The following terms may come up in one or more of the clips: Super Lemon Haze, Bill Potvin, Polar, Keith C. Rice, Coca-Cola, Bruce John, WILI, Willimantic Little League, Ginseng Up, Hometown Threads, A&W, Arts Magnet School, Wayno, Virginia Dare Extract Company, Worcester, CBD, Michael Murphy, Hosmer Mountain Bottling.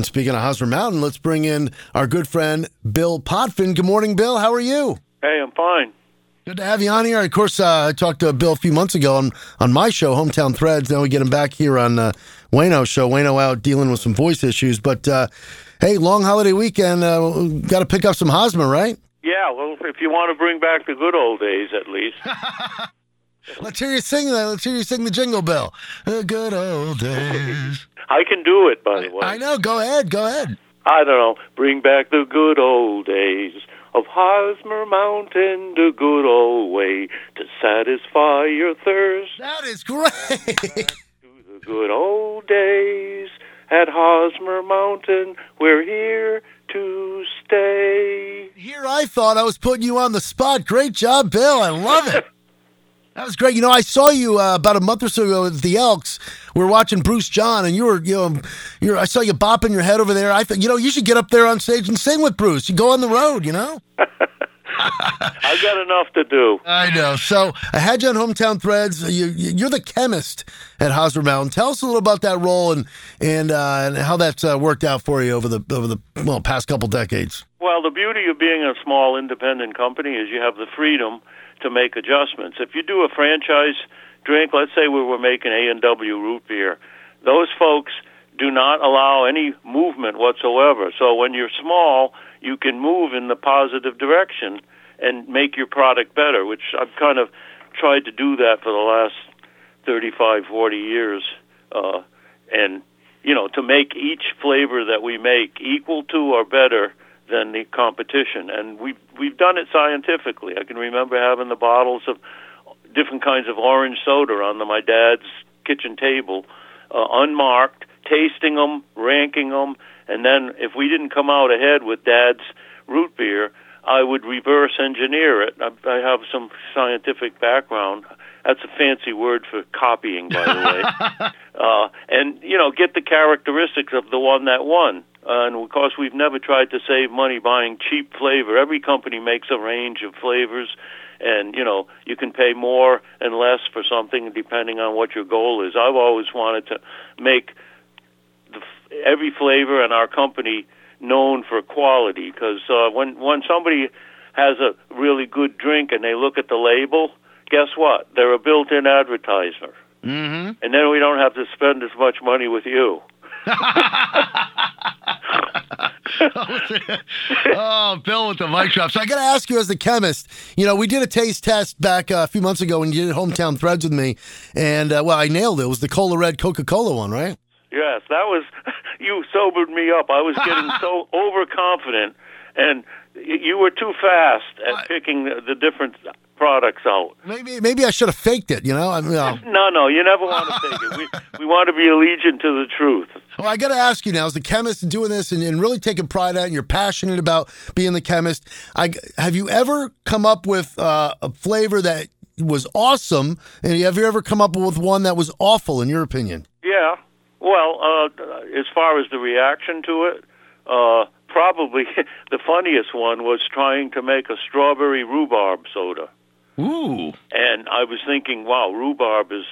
And speaking of Hosmer Mountain, let's bring in our good friend, Bill Potvin. Good morning, Bill. How are you? Hey, I'm fine. Good to have you on here. Of course, I talked to Bill a few months ago on my show, Hometown Threads. Now we get him back here on Wayno show. Wayno out dealing with some voice issues. But, hey, long holiday weekend. Got to pick up some Hosmer, right? Yeah, well, if you want to bring back the good old days, at least. Let's hear you sing that. Let's hear you sing the jingle bell. The good old days. I can do it, by the way. I know. Go ahead. Go ahead. I don't know. Bring back the good old days of Hosmer Mountain, the good old way to satisfy your thirst. That is great. Back to the good old days at Hosmer Mountain. We're here to stay. Here I thought I was putting you on the spot. Great job, Bill. I love it. That was great. You know, I saw you about a month or so ago at the Elks. We were watching Bruce John, and you were I saw you bopping your head over there. I thought, you know, you should get up there on stage and sing with Bruce. You go on the road, you know? I've got enough to do. I know. So I had you on Hometown Threads. You're the chemist at Hosmer Mountain. Tell us a little about that role and how that's worked out for you over the past couple decades. Well, the beauty of being a small independent company is you have the freedom to make adjustments. If you do a franchise drink, let's say we were making A&W root beer, those folks do not allow any movement whatsoever. So when you're small, you can move in the positive direction and make your product better, which I've kind of tried to do that for the last 35, 40 years. And, you know, to make each flavor that we make equal to or better than the competition, and we've done it scientifically. I can remember having the bottles of different kinds of orange soda on my dad's kitchen table, unmarked, tasting them, ranking them, and then if we didn't come out ahead with Dad's root beer, I would reverse engineer it. I have some scientific background. That's a fancy word for copying, by the way. And, you know, get the characteristics of the one that won. And, of course, we've never tried to save money buying cheap flavor. Every company makes a range of flavors, and, you know, you can pay more and less for something depending on what your goal is. I've always wanted to make every flavor in our company known for quality, because when somebody has a really good drink and they look at the label, guess what? They're a built-in advertiser. Mm-hmm. And then we don't have to spend as much money with you. Oh, Bill with the mic drop. So I got to ask you, as the chemist, you know, we did a taste test back a few months ago when you did Hometown Threads with me, and, well, I nailed it. It was the Cola Red Coca-Cola one, right? Yes, that was... You sobered me up. I was getting so overconfident, and you were too fast at picking the different products out. Maybe I should have faked it, you know? I mean, no, you never want to fake it. We want to be allegiant to the truth. Well, I got to ask you now, as the chemist doing this and really taking pride out, and you're passionate about being the chemist, have you ever come up with a flavor that was awesome, and have you ever come up with one that was awful, in your opinion? Yeah. Well, as far as the reaction to it, probably the funniest one was trying to make a strawberry rhubarb soda. Ooh. And I was thinking, wow, rhubarb is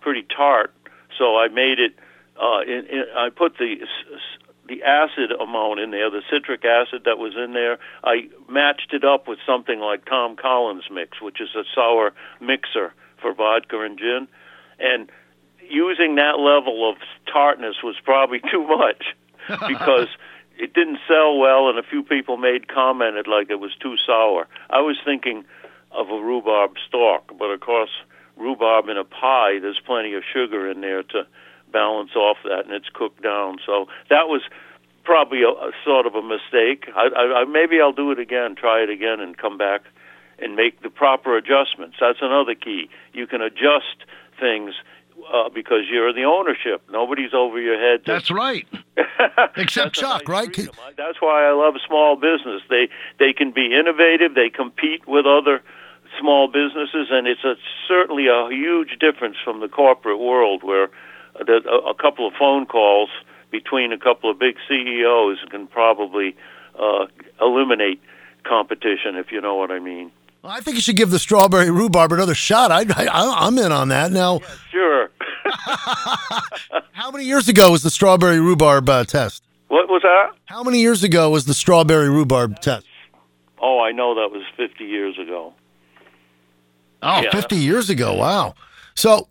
pretty tart, so I made it, I put the acid amount in there, the citric acid that was in there. I matched it up with something like Tom Collins Mix, which is a sour mixer for vodka and gin, and using that level of tartness was probably too much because it didn't sell well, and a few people commented like it was too sour. I was thinking of a rhubarb stalk, but of course, rhubarb in a pie, there's plenty of sugar in there to balance off that, and it's cooked down. So that was probably a sort of a mistake. Maybe I'll do it again, try it again, and come back and make the proper adjustments. That's another key. You can adjust things because you're the ownership. Nobody's over your head. That's right. Except Chuck, right? That's why I love small business. They can be innovative. They compete with other small businesses, and it's certainly a huge difference from the corporate world where a couple of phone calls between a couple of big CEOs can probably eliminate competition, if you know what I mean. Well, I think you should give the strawberry rhubarb another shot. I'm in on that now. Yeah, sure. How many years ago was the strawberry rhubarb test? What was that? How many years ago was the strawberry rhubarb test? Oh, I know that was 50 years ago. Oh, yeah. 50 years ago. Wow. So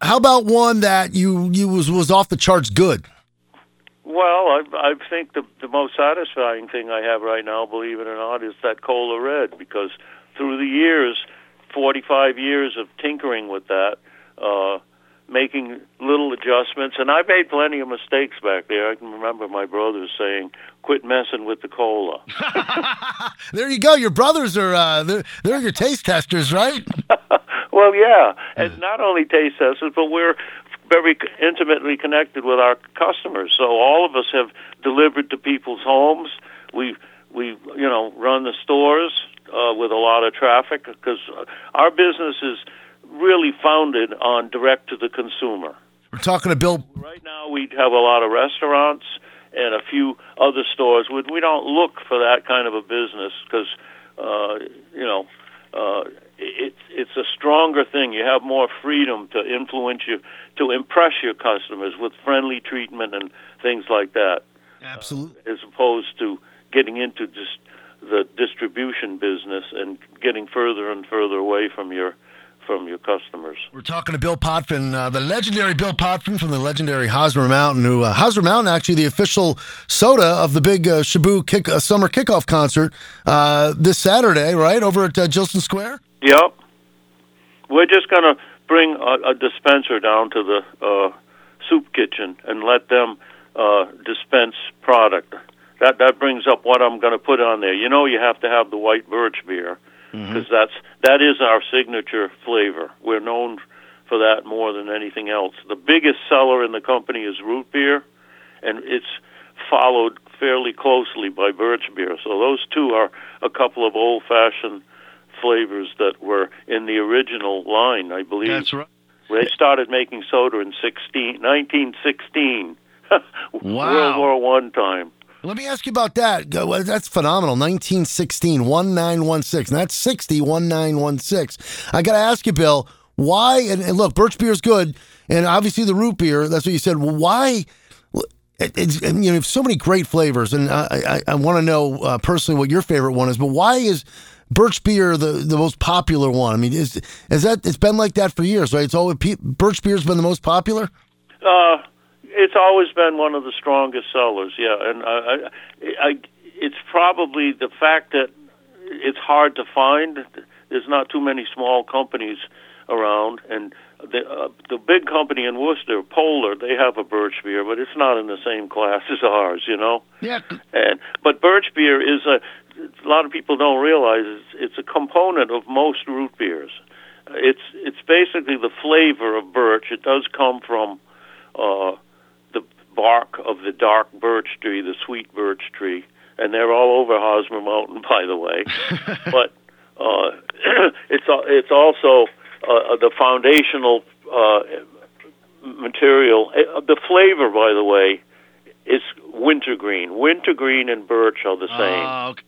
how about one that you was off the charts good? Well, I think the most satisfying thing I have right now, believe it or not, is that Cola Red, because through the years, 45 years of tinkering with that, making little adjustments, and I made plenty of mistakes back there. I can remember my brothers saying, quit messing with the cola. There you go. Your brothers are they're your taste testers, right? Well, yeah, and not only taste testers, but we're very intimately connected with our customers. So all of us have delivered to people's homes. We've run the stores with a lot of traffic, because our business is really founded on direct to the consumer. We're talking to Bill. Right now, we have a lot of restaurants and a few other stores. We don't look for that kind of a business because it's a stronger thing. You have more freedom to influence you, to impress your customers with friendly treatment and things like that. Absolutely. As opposed to getting into just the distribution business and getting further and further away from your customers. We're talking to Bill Potvin, the legendary Bill Potvin from the legendary Hosmer Mountain, who Hosmer Mountain, actually the official soda of the big Shabu summer kickoff concert this Saturday, right, over at Gilson Square? Yep. We're just going to bring a dispenser down to the soup kitchen and let them dispense product. That brings up what I'm going to put on there. You know, you have to have the white birch beer, because that is our signature flavor. We're known for that more than anything else. The biggest seller in the company is root beer, and it's followed fairly closely by birch beer. So those two are a couple of old-fashioned flavors that were in the original line, I believe. That's right. They started making soda in 1916. Wow. World War I time. Let me ask you about that. That's phenomenal. 1916, 1916. That's 60, 1916. I got to ask you, Bill, why? And look, birch beer is good, and obviously the root beer. That's what you said. Well, why? You have so many great flavors, and I want to know personally what your favorite one is. But why is birch beer the most popular one? I mean, is that it's been like that for years, right? It's always birch beer's been the most popular. It's always been one of the strongest sellers, yeah. And it's probably the fact that it's hard to find. There's not too many small companies around. And the big company in Worcester, Polar, they have a birch beer, but it's not in the same class as ours, you know? Yeah. But birch beer is a lot of people don't realize it's a component of most root beers. It's basically the flavor of birch. It does come from bark of the dark birch tree, the sweet birch tree, and they're all over Hosmer Mountain, by the way. But it's also the foundational material. The flavor, by the way, is wintergreen. Wintergreen and birch are the same. Okay.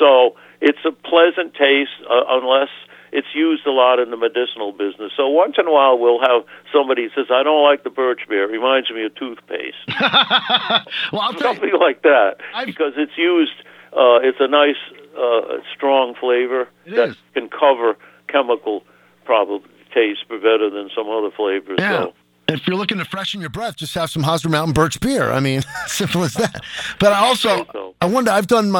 So it's a pleasant taste, unless it's used a lot in the medicinal business. So once in a while we'll have somebody says, I don't like the birch beer. It reminds me of toothpaste. Well, I'll something you, like that, because it's used, it's a nice, strong flavor that is. Can cover chemical probably taste better than some other flavors. Yeah. So. If you're looking to freshen your breath, just have some Hosmer Mountain birch beer. I mean, simple as that. But I wonder. I've done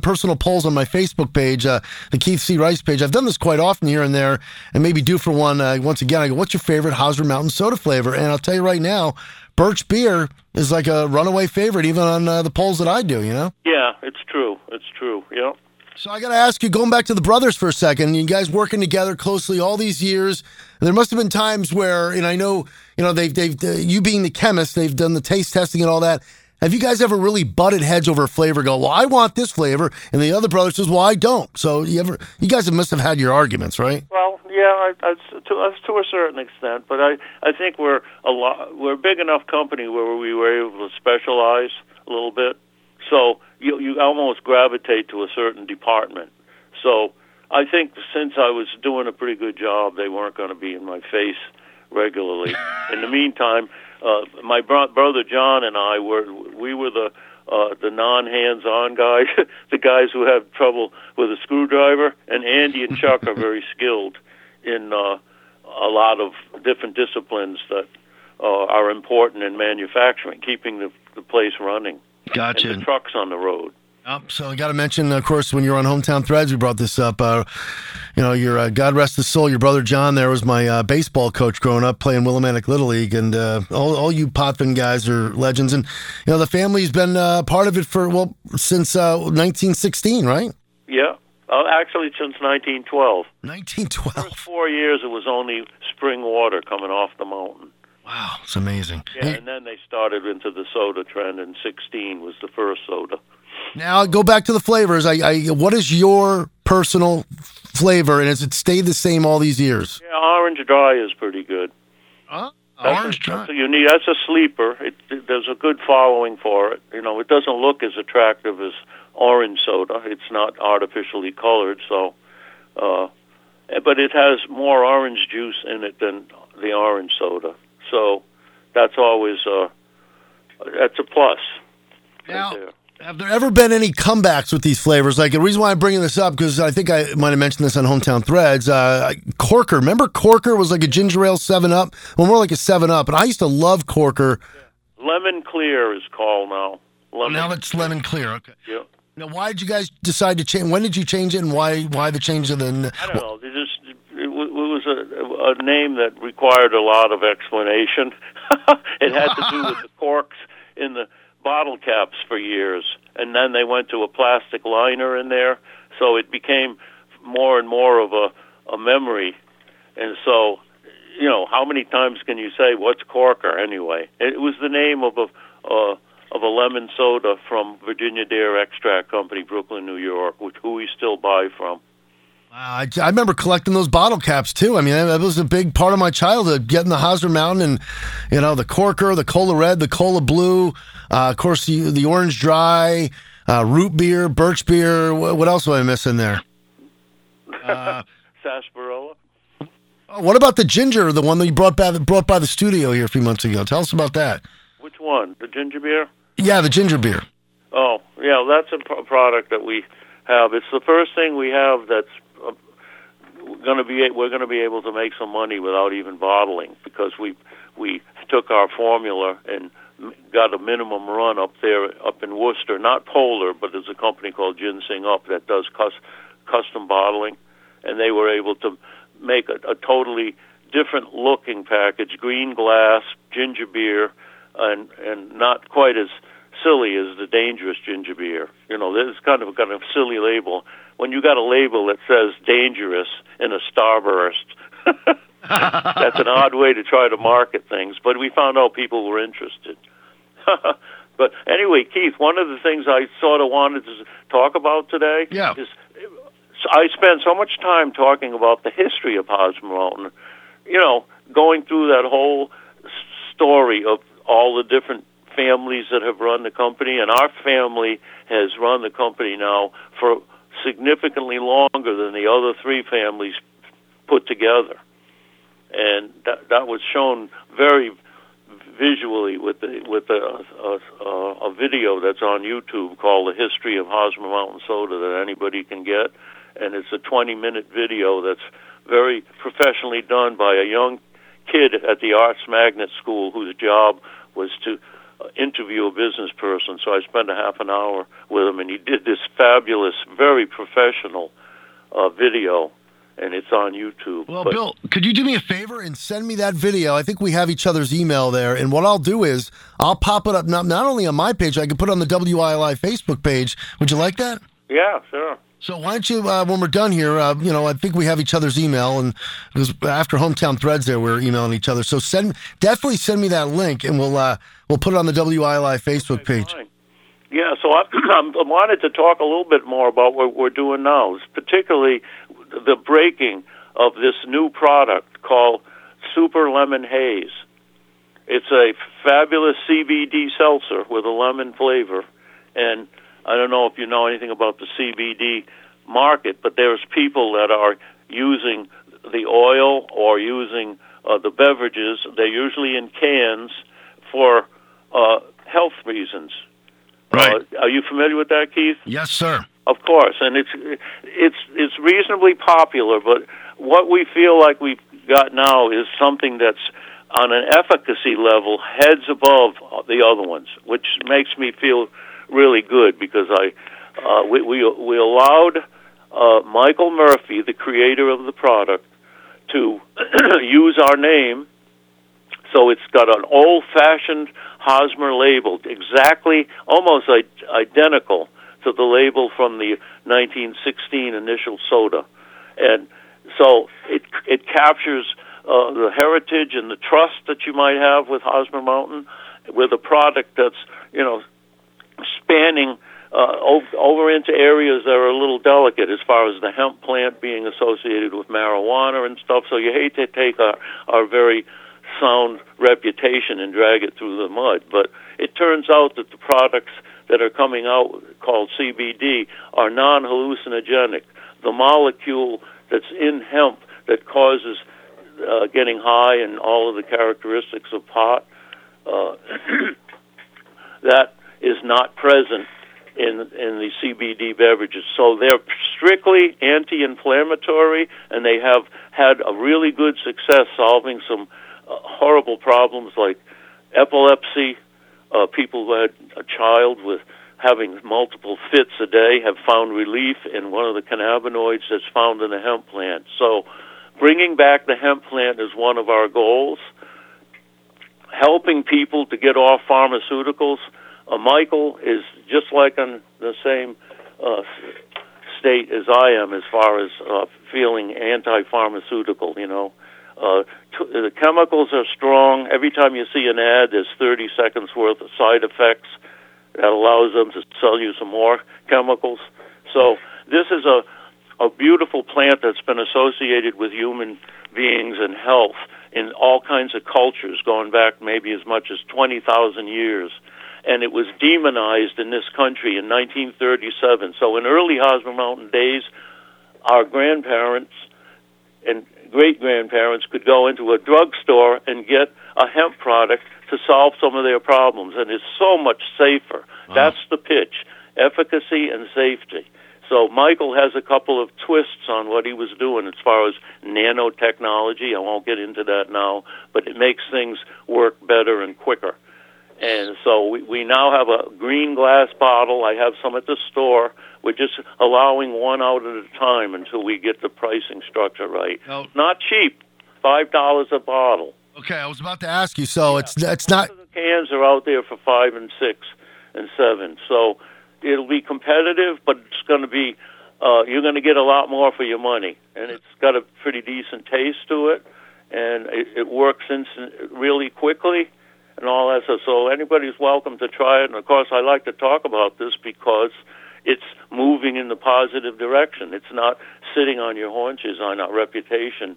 personal polls on my Facebook page, the Keith C. Rice page. I've done this quite often here and there, and maybe due for one once again. I go, what's your favorite Hosmer Mountain soda flavor? And I'll tell you right now, birch beer is like a runaway favorite, even on the polls that I do. You know? Yeah, it's true. It's true. Yeah. So I got to ask you, going back to the brothers for a second, you guys working together closely all these years, there must have been times where, and I know, you being the chemist, they've done the taste testing and all that. Have you guys ever really butted heads over a flavor, go, well, I want this flavor, and the other brother says, well, I don't. So you guys must have had your arguments, right? Well, yeah, to a certain extent, but I think we're a big enough company where we were able to specialize a little bit. So you almost gravitate to a certain department. So I think since I was doing a pretty good job, they weren't going to be in my face regularly. In the meantime, my brother John and I were the the non-hands-on guys, the guys who have trouble with a screwdriver, and Andy and Chuck are very skilled in a lot of different disciplines that are important in manufacturing, keeping the place running. Gotcha. And the trucks on the road. Yep. So I got to mention, of course, when you were on Hometown Threads, we brought this up. Your God rest his soul, your brother John there was my baseball coach growing up, playing Willimantic Little League, and all you Potvin guys are legends. And the family's been part of it for since 1916, right? Yeah, actually since 1912. 1912. The first 4 years, it was only spring water coming off the mountain. Wow, it's amazing. Yeah, and then they started into the soda trend, and 16 was the first soda. Now, go back to the flavors. What is your personal flavor, and has it stayed the same all these years? Yeah, orange dry is pretty good. Orange dry? That's a sleeper. There's a good following for it. It doesn't look as attractive as orange soda. It's not artificially colored, so... but it has more orange juice in it than the orange soda. So that's always that's a plus. Now... Right there. Have there ever been any comebacks with these flavors? Like, the reason why I'm bringing this up, because I think I might have mentioned this on Hometown Threads, Corker. Remember Corker was like a ginger ale 7-Up? Well, more like a 7-Up, and I used to love Corker. Yeah. Lemon Clear is called now. Now it's Lemon Clear, okay. Yeah. Now, why did you guys decide to change? When did you change it, and why the change? I don't know. It was a name that required a lot of explanation. It had to do with the corks in the bottle caps for years, and then they went to a plastic liner in there, so it became more and more of a memory. And so, how many times can you say, what's Corker anyway? It was the name of a lemon soda from Virginia Dare Extract Company, Brooklyn, New York, who we still buy from. I remember collecting those bottle caps, too. I mean, that was a big part of my childhood, getting the Hosmer Mountain and, the Corker, the Cola Red, the Cola Blue, of course, the Orange Dry, root beer, birch beer. What else am I missing there? Sarsaparilla. What about the ginger, the one that you brought by the studio here a few months ago? Tell us about that. Which one? The ginger beer? Yeah, the ginger beer. Oh, yeah, that's a product that we have. It's the first thing we have that's we're going to be able to make some money without even bottling, because we took our formula and got a minimum run up in Worcester, not Polar, but there's a company called Ginseng Up that does custom bottling, and they were able to make a totally different looking package, green glass ginger beer, and not quite as silly as the dangerous ginger beer. This kind of silly label. When you got a label that says dangerous in a starburst, that's an odd way to try to market things. But we found out people were interested. But anyway, Keith, one of the things I sort of wanted to talk about today is I spend so much time talking about the history of Hosmer Mountain, going through that whole story of all the different families that have run the company, and our family has run the company now for significantly longer than the other three families put together, and that was shown very visually with a video that's on YouTube called "The History of Hosmer Mountain Soda" that anybody can get, and it's a 20-minute video that's very professionally done by a young kid at the Arts Magnet School whose job was to interview a business person. So I spent a half an hour with him, and he did this fabulous, very professional video, and it's on YouTube. Well, Bill, could you do me a favor and send me that video? I think we have each other's email there, and what I'll do is I'll pop it up not only on my page, I can put it on the WILI Facebook page. Would you like that? Yeah, sure. So why don't you, when we're done here, I think we have each other's email, and because after Hometown Threads there, we're emailing each other. So definitely send me that link, and we'll put it on the WILI Facebook page. Fine. Yeah, so I wanted to talk a little bit more about what we're doing now, particularly the breaking of this new product called Super Lemon Haze. It's a fabulous CBD seltzer with a lemon flavor, and I don't know if you know anything about the CBD market, but there's people that are using the oil or using the beverages. They're usually in cans for health reasons. Right. Are you familiar with that, Keith? Yes, sir. Of course, and it's reasonably popular, but what we feel like we've got now is something that's on an efficacy level heads above the other ones, which makes me feel really good because we allowed Michael Murphy, the creator of the product, to use our name, so it's got an old-fashioned Hosmer label, exactly, almost identical to the label from the 1916 initial soda. And so it captures the heritage and the trust that you might have with Hosmer Mountain with a product that's, spanning over into areas that are a little delicate as far as the hemp plant being associated with marijuana and stuff. So you hate to take our very sound reputation and drag it through the mud. But it turns out that the products that are coming out called CBD are non-hallucinogenic. The molecule that's in hemp that causes getting high and all of the characteristics of pot, that is not present in the CBD beverages. So they're strictly anti-inflammatory, and they have had a really good success solving some horrible problems like epilepsy. People who had a child with having multiple fits a day have found relief in one of the cannabinoids that's found in the hemp plant. So bringing back the hemp plant is one of our goals. Helping people to get off pharmaceuticals. Michael is just like in the same state as I am as far as feeling anti-pharmaceutical, the chemicals are strong. Every time you see an ad, there's 30 seconds worth of side effects that allows them to sell you some more chemicals. So this is a beautiful plant that's been associated with human beings and health in all kinds of cultures, going back maybe as much as 20,000 years. And it was demonized in this country in 1937. So in early Hosmer Mountain days, our grandparents and great-grandparents could go into a drugstore and get a hemp product to solve some of their problems, and it's so much safer. Wow. That's the pitch, efficacy and safety. So Michael has a couple of twists on what he was doing as far as nanotechnology. I won't get into that now, but it makes things work better and quicker. And so we now have a green glass bottle. I have some at the store. We're just allowing one out at a time until we get the pricing structure right. Now, not cheap, $5 a bottle. Okay, I was about to ask you. So it's not. The cans are out there for $5 and $6 and $7. So it'll be competitive, but it's going to be you're going to get a lot more for your money, and it's got a pretty decent taste to it, and it works really quickly. And all that stuff. So anybody's welcome to try it. And of course, I like to talk about this because it's moving in the positive direction. It's not sitting on your haunches on our reputation.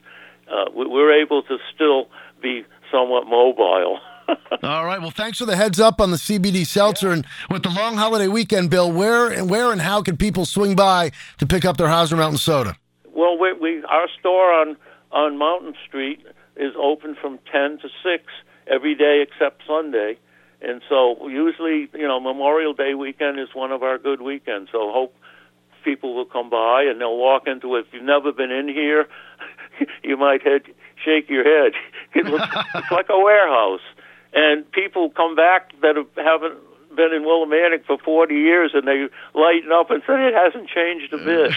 We're able to still be somewhat mobile. All right. Well, thanks for the heads up on the CBD seltzer. Yeah. And with the long holiday weekend, Bill, where and how can people swing by to pick up their Hosmer Mountain soda? Well, our store on Mountain Street is open from 10 to 6. Every day except Sunday. And so usually, Memorial Day weekend is one of our good weekends. So hope people will come by and they'll walk into it. If you've never been in here, you might shake your head. It's like a warehouse. And people come back that haven't been in Willimantic for 40 years, and they lighten up and say it hasn't changed a bit.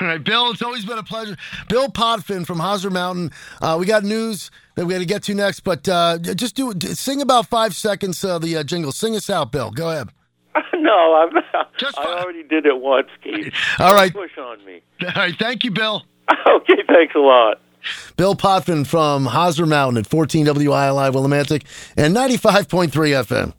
All right, Bill, it's always been a pleasure. Bill Potvin from Hosmer Mountain. We got news that we got to get to next, but just sing about 5 seconds the jingle. Sing us out, Bill. Go ahead. No, I already did it once, Keith. All right. Don't push on me. All right, thank you, Bill. Okay, thanks a lot. Bill Potvin from Hosmer Mountain at 14 WILI Willimantic and 95.3 FM.